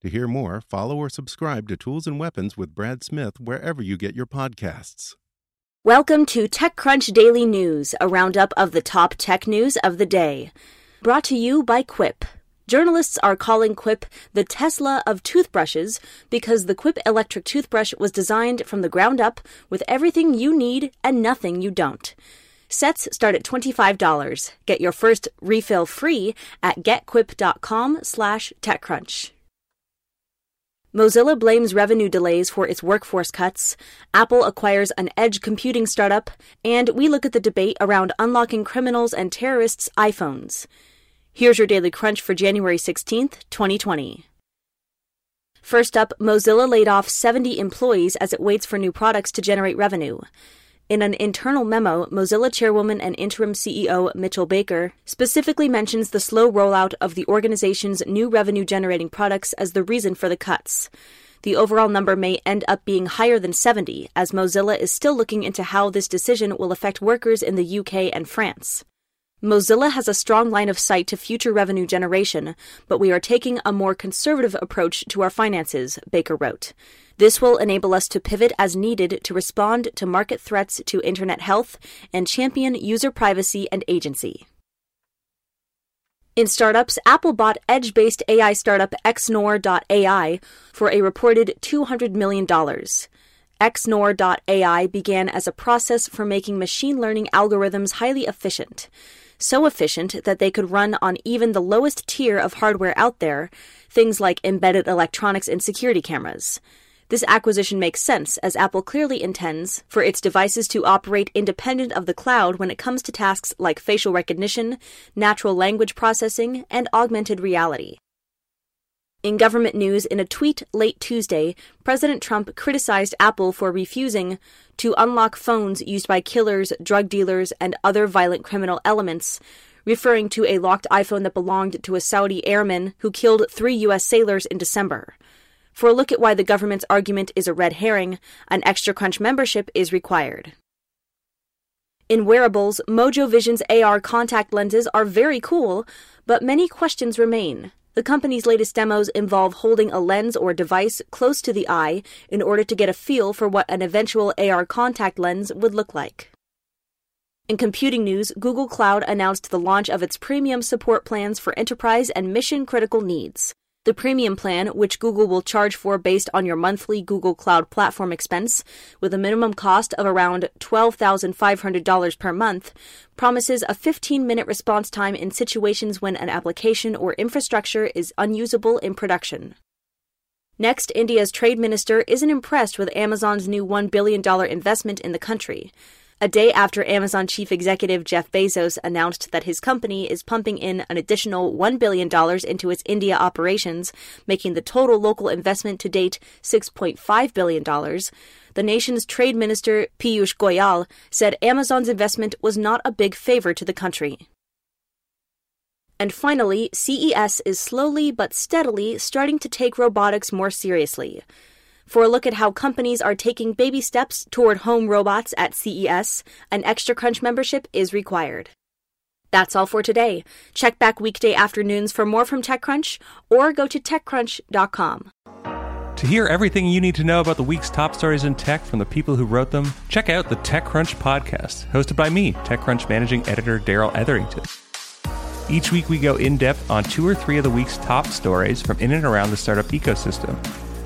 To hear more, follow or subscribe to Tools and Weapons with Brad Smith wherever you get your podcasts. Welcome to TechCrunch Daily News, a roundup of the top tech news of the day. Brought to you by Quip. Journalists are calling Quip the Tesla of toothbrushes because the Quip electric toothbrush was designed from the ground up with everything you need and nothing you don't. Sets start at $25. Get your first refill free at getquip.com/techcrunch. Mozilla blames revenue delays for its workforce cuts, Apple acquires an edge computing startup, and we look at the debate around unlocking criminals and terrorists' iPhones. Here's your Daily Crunch for January 16th, 2020. First up, Mozilla laid off 70 employees as it waits for new products to generate revenue. In an internal memo, Mozilla chairwoman and interim CEO Mitchell Baker specifically mentions the slow rollout of the organization's new revenue-generating products as the reason for the cuts. The overall number may end up being higher than 70, as Mozilla is still looking into how this decision will affect workers in the UK and France. Mozilla has a strong line of sight to future revenue generation, but we are taking a more conservative approach to our finances, Baker wrote. This will enable us to pivot as needed to respond to market threats to internet health and champion user privacy and agency. In startups, Apple bought edge-based AI startup Xnor.ai for a reported $200 million. Xnor.ai began as a process for making machine learning algorithms highly efficient. So efficient that they could run on even the lowest tier of hardware out there, things like embedded electronics and security cameras. This acquisition makes sense, as Apple clearly intends for its devices to operate independent of the cloud when it comes to tasks like facial recognition, natural language processing, and augmented reality. In government news, in a tweet late Tuesday, President Trump criticized Apple for refusing to unlock phones used by killers, drug dealers, and other violent criminal elements, referring to a locked iPhone that belonged to a Saudi airman who killed 3 U.S. sailors in December. For a look at why the government's argument is a red herring, an Extra Crunch membership is required. In wearables, Mojo Vision's AR contact lenses are very cool, but many questions remain. The company's latest demos involve holding a lens or device close to the eye in order to get a feel for what an eventual AR contact lens would look like. In computing news, Google Cloud announced the launch of its premium support plans for enterprise and mission-critical needs. The premium plan, which Google will charge for based on your monthly Google Cloud platform expense, with a minimum cost of around $12,500 per month, promises a 15-minute response time in situations when an application or infrastructure is unusable in production. Next, India's trade minister isn't impressed with Amazon's new $1 billion investment in the country. A day after Amazon chief executive Jeff Bezos announced that his company is pumping in an additional $1 billion into its India operations, making the total local investment to date $6.5 billion, the nation's trade minister Piyush Goyal said Amazon's investment was not a big favor to the country. And finally, CES is slowly but steadily starting to take robotics more seriously. For a look at how companies are taking baby steps toward home robots at CES, an Extra Crunch membership is required. That's all for today. Check back weekday afternoons for more from TechCrunch or go to techcrunch.com. To hear everything you need to know about the week's top stories in tech from the people who wrote them, check out the TechCrunch podcast, hosted by me, TechCrunch managing editor Daryl Etherington. Each week we go in-depth on 2 or 3 of the week's top stories from in and around the startup ecosystem.